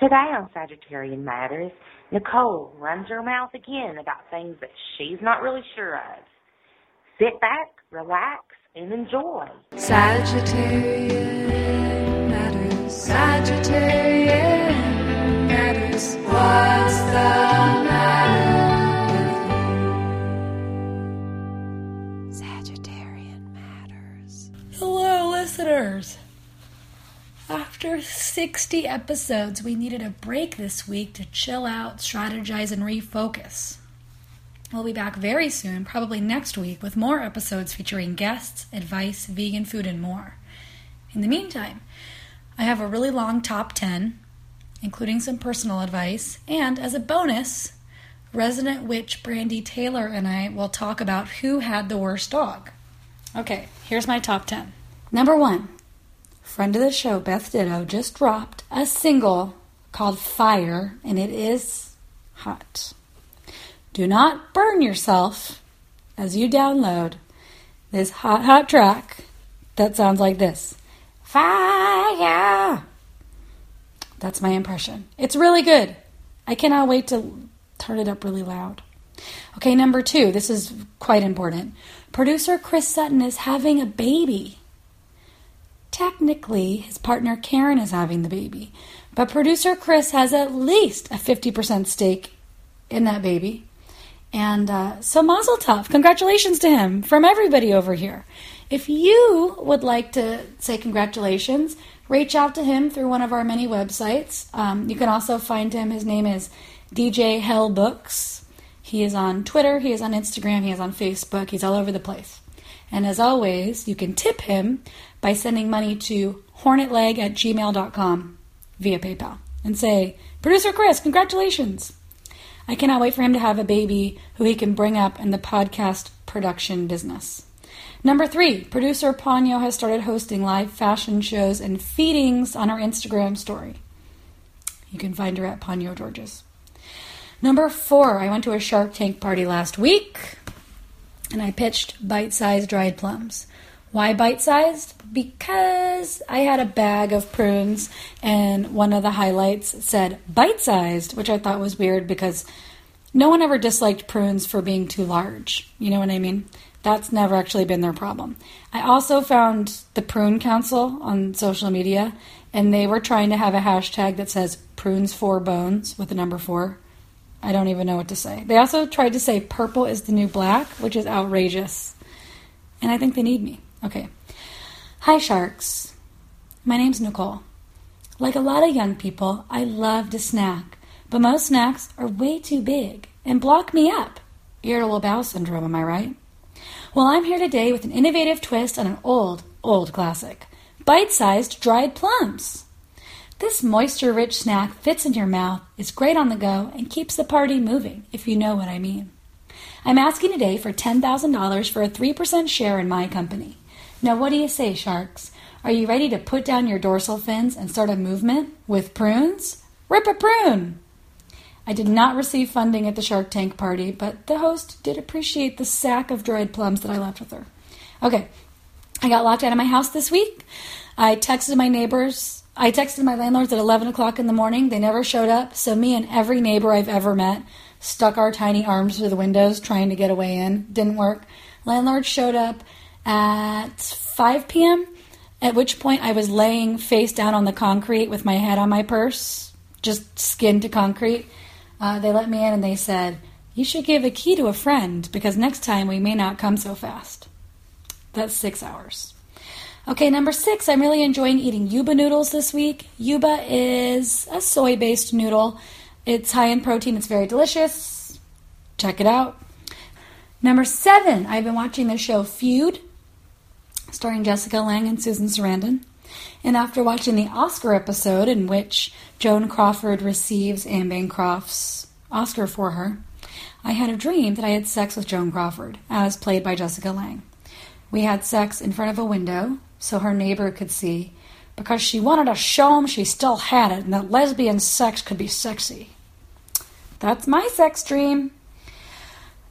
Today on Sagittarian Matters, Nicole runs her mouth again about things that she's not really sure of. Sit back, relax, and enjoy. Sagittarian Matters, Sagittarian Matters, what's the matter with you? Sagittarian Matters. Hello, listeners. After 60 episodes, we needed a break this week to chill out, strategize, and refocus. We'll be back very soon, probably next week, with more episodes featuring guests, advice, vegan food, and more. In the meantime, I have a really long top 10, including some personal advice, and as a bonus, resident witch Brandy Taylor and I will talk about who had the worst dog. Okay, here's my top 10. Number 1. Friend of the show, Beth Ditto, just dropped a single called Fire, and it is hot. Do not burn yourself as you download this hot, hot track that sounds like this. Fire! That's my impression. It's really good. I cannot wait to turn it up really loud. Okay, number 2. This is quite important. Producer Chris Sutton is having a baby. Technically, his partner Karen is having the baby, but producer Chris has at least a 50% stake in that baby. And so mazel tov, congratulations to him from everybody over here. If you would like to say congratulations, reach out to him through one of our many websites. You can also find him. His name is DJ Hell Books. He is on Twitter, he is on Instagram, he is on Facebook, he's all over the place. And as always, you can tip him by sending money to hornetleg@gmail.com via PayPal and say, Producer Chris, congratulations. I cannot wait for him to have a baby who he can bring up in the podcast production business. Number 3, producer Ponyo has started hosting live fashion shows and feedings on her Instagram story. You can find her at Ponyo George's. Number 4, I went to a Shark Tank party last week and I pitched bite-sized dried plums. Why bite-sized? Because I had a bag of prunes and one of the highlights said bite-sized, which I thought was weird because no one ever disliked prunes for being too large. You know what I mean? That's never actually been their problem. I also found the Prune Council on social media, and they were trying to have a hashtag that says prunes4bones with the number 4. I don't even know what to say. They also tried to say purple is the new black, which is outrageous. And I think they need me. Okay. Hi, Sharks. My name's Nicole. Like a lot of young people, I love to snack, but most snacks are way too big and block me up. Irritable bowel syndrome, am I right? Well, I'm here today with an innovative twist on an old classic, bite-sized dried plums. This moisture-rich snack fits in your mouth, is great on the go, and keeps the party moving, if you know what I mean. I'm asking today for $10,000 for a 3% share in my company. Now, what do you say, Sharks? Are you ready to put down your dorsal fins and start a movement with prunes? Rip a prune! I did not receive funding at the Shark Tank party, but the host did appreciate the sack of dried plums that I left with her. Okay, I got locked out of my house this week. I texted my landlords at 11 o'clock in the morning. They never showed up, so me and every neighbor I've ever met stuck our tiny arms through the windows trying to get a way in. Didn't work. Landlord showed up at 5 p.m., at which point I was laying face down on the concrete with my head on my purse, just skin to concrete. They let me in and they said, you should give a key to a friend because next time we may not come so fast. That's 6 hours. Okay, number 6, I'm really enjoying eating yuba noodles this week. Yuba is a soy-based noodle. It's high in protein. It's very delicious. Check it out. Number 7, I've been watching the show Feud, starring Jessica Lange and Susan Sarandon. And after watching the Oscar episode in which Joan Crawford receives Anne Bancroft's Oscar for her, I had a dream that I had sex with Joan Crawford, as played by Jessica Lange. We had sex in front of a window so her neighbor could see, because she wanted to show him she still had it and that lesbian sex could be sexy. That's my sex dream.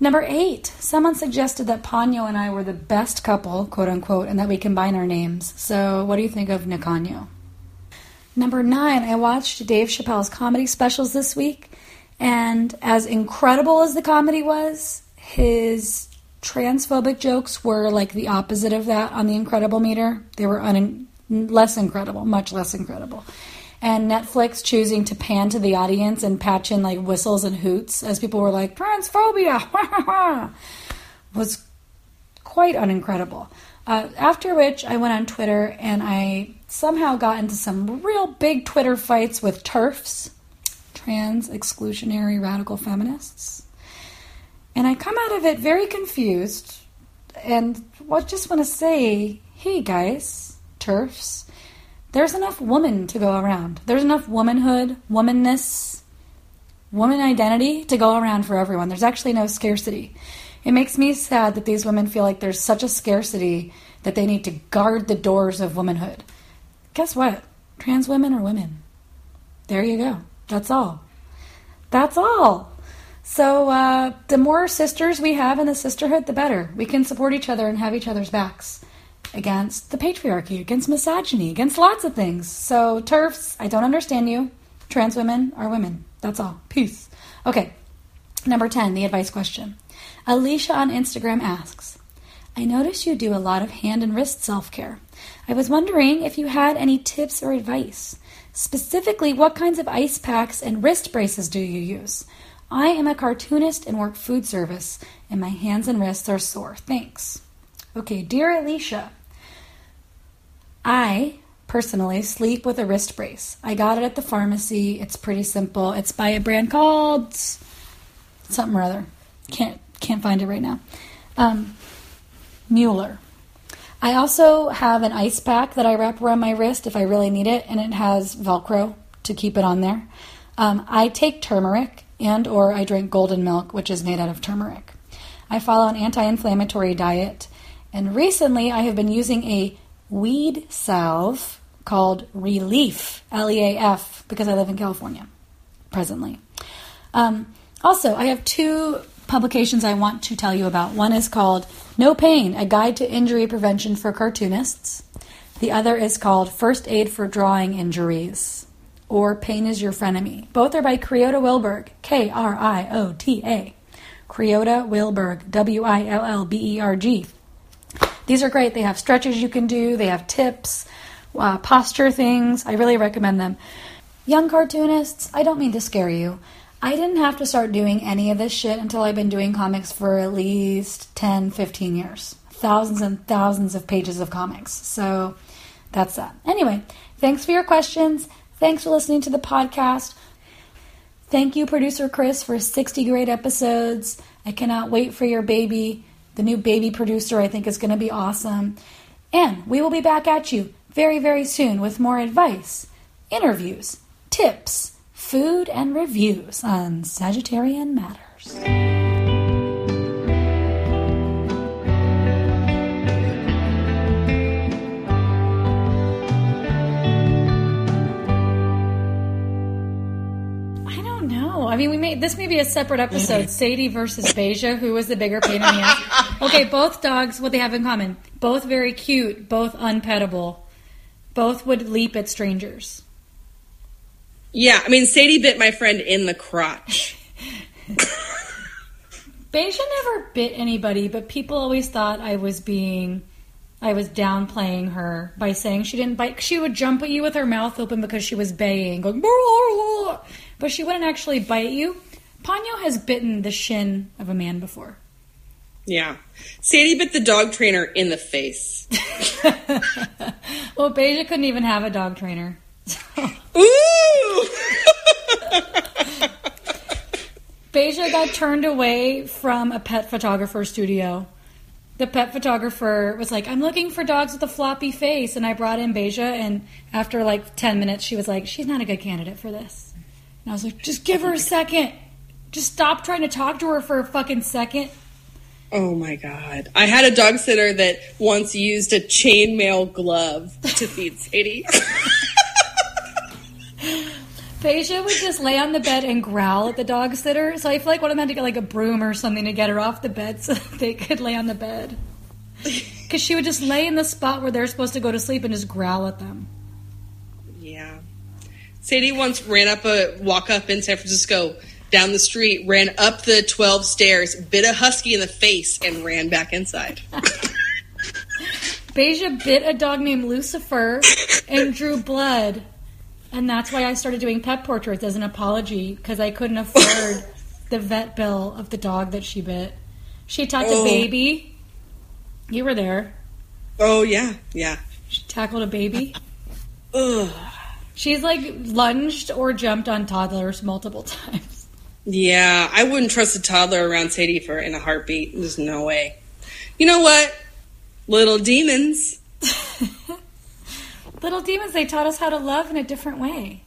Number 8, someone suggested that Ponyo and I were the best couple, quote unquote, and that we combine our names. So what do you think of Nicanyo? Number 9, I watched Dave Chappelle's comedy specials this week, and as incredible as the comedy was, his transphobic jokes were like the opposite of that on the incredible meter. They were much less incredible. And Netflix choosing to pan to the audience and patch in like whistles and hoots as people were like, transphobia, was quite unincredible. After which, I went on Twitter and I somehow got into some real big Twitter fights with TERFs, trans exclusionary radical feminists. And I come out of it very confused and just want to say, hey guys, TERFs, there's enough woman to go around. There's enough womanhood, womanness, woman identity to go around for everyone. There's actually no scarcity. It makes me sad that these women feel like there's such a scarcity that they need to guard the doors of womanhood. Guess what? Trans women are women. There you go. That's all. That's all. So the more sisters we have in the sisterhood, the better. We can support each other and have each other's backs against the patriarchy, against misogyny, against lots of things. So TERFs, I don't understand you. Trans women are women. That's all. Peace. Okay. Number 10, the advice question. Alicia on Instagram asks, I notice you do a lot of hand and wrist self-care. I was wondering if you had any tips or advice. Specifically, what kinds of ice packs and wrist braces do you use? I am a cartoonist and work food service, and my hands and wrists are sore. Thanks. Okay, dear Alicia, I personally sleep with a wrist brace. I got it at the pharmacy. It's pretty simple. It's by a brand called something or other. Can't find it right now. Mueller. I also have an ice pack that I wrap around my wrist if I really need it, and it has Velcro to keep it on there. I take turmeric and or I drink golden milk, which is made out of turmeric. I follow an anti-inflammatory diet, and recently I have been using a weed salve called Relief, L-E-A-F, because I live in California presently. Also, I have 2 publications I want to tell you about. One is called No Pain, A Guide to Injury Prevention for Cartoonists. The other is called First Aid for Drawing Injuries, or Pain is Your Frenemy. Both are by Kriota Wilberg, K-R-I-O-T-A. Kriota Wilberg, W-I-L-L-B-E-R-G. These are great. They have stretches you can do. They have tips, posture things. I really recommend them. Young cartoonists, I don't mean to scare you. I didn't have to start doing any of this shit until I've been doing comics for at least 10, 15 years. Thousands and thousands of pages of comics. So that's that. Anyway, thanks for your questions. Thanks for listening to the podcast. Thank you, producer Chris, for 60 great episodes. I cannot wait for your baby. The new baby producer, I think, is going to be awesome. And we will be back at you very, very soon with more advice, interviews, tips, food and reviews on Sagittarian Matters. I don't know. I mean, this may be a separate episode. Sadie versus Beja, who was the bigger pain in the ass? Okay, both dogs, what they have in common. Both very cute, both unpettable. Both would leap at strangers. Yeah, I mean, Sadie bit my friend in the crotch. Beja never bit anybody, but people always thought I was downplaying her by saying she didn't bite. She would jump at you with her mouth open because she was baying, going, blah, blah, blah, but she wouldn't actually bite you. Ponyo has bitten the shin of a man before. Yeah. Sadie bit the dog trainer in the face. Well, Beja couldn't even have a dog trainer. Ooh! Beja got turned away from a pet photographer studio. The pet photographer was like, I'm looking for dogs with a floppy face, and I brought in Beja, and after like 10 minutes she was like, she's not a good candidate for this. And I was like, just give her a second. Just stop trying to talk to her for a fucking second. Oh my God. I had a dog sitter that once used a chainmail glove to feed Sadie. Beja would just lay on the bed and growl at the dog sitter, so I feel like one of them had to get like a broom or something to get her off the bed so that they could lay on the bed, because she would just lay in the spot where they're supposed to go to sleep and just growl at them. Yeah. Sadie once ran up a walk-up in San Francisco, down the street, ran up the 12 stairs, bit a husky in the face, and ran back inside. Beja bit a dog named Lucifer and drew blood. And that's why I started doing pet portraits as an apology, because I couldn't afford the vet bill of the dog that she bit. She attacked a baby. You were there. Oh, yeah, yeah. She tackled a baby. Ugh. She's, like, lunged or jumped on toddlers multiple times. Yeah, I wouldn't trust a toddler around Sadie in a heartbeat. There's no way. You know what? Little demons. Little demons, they taught us how to love in a different way.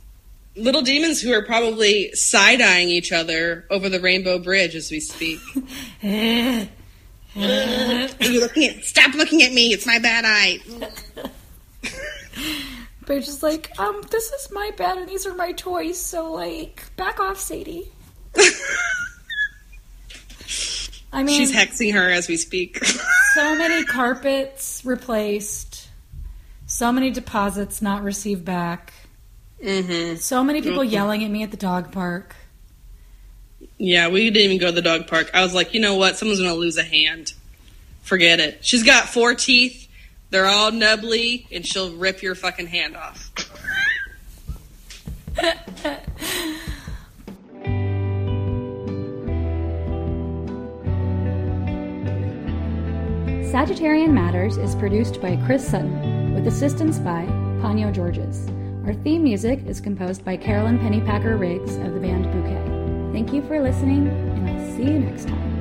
Little demons who are probably side-eyeing each other over the Rainbow Bridge as we speak. Stop looking at me. It's my bad eye. They're just like, this is my bed and these are my toys, so, like, back off, Sadie. I mean... she's hexing her as we speak. So many carpets replaced. So many deposits not received back. Mm-hmm. So many people yelling at me at the dog park. Yeah, we didn't even go to the dog park. I was like, you know what? Someone's going to lose a hand. Forget it. She's got 4 teeth. They're all nubbly, and she'll rip your fucking hand off. Sagittarian Matters is produced by Chris Sutton, with assistance by Ponyo George. Our theme music is composed by Carolyn Pennypacker-Riggs of the band Bouquet. Thank you for listening, and I'll see you next time.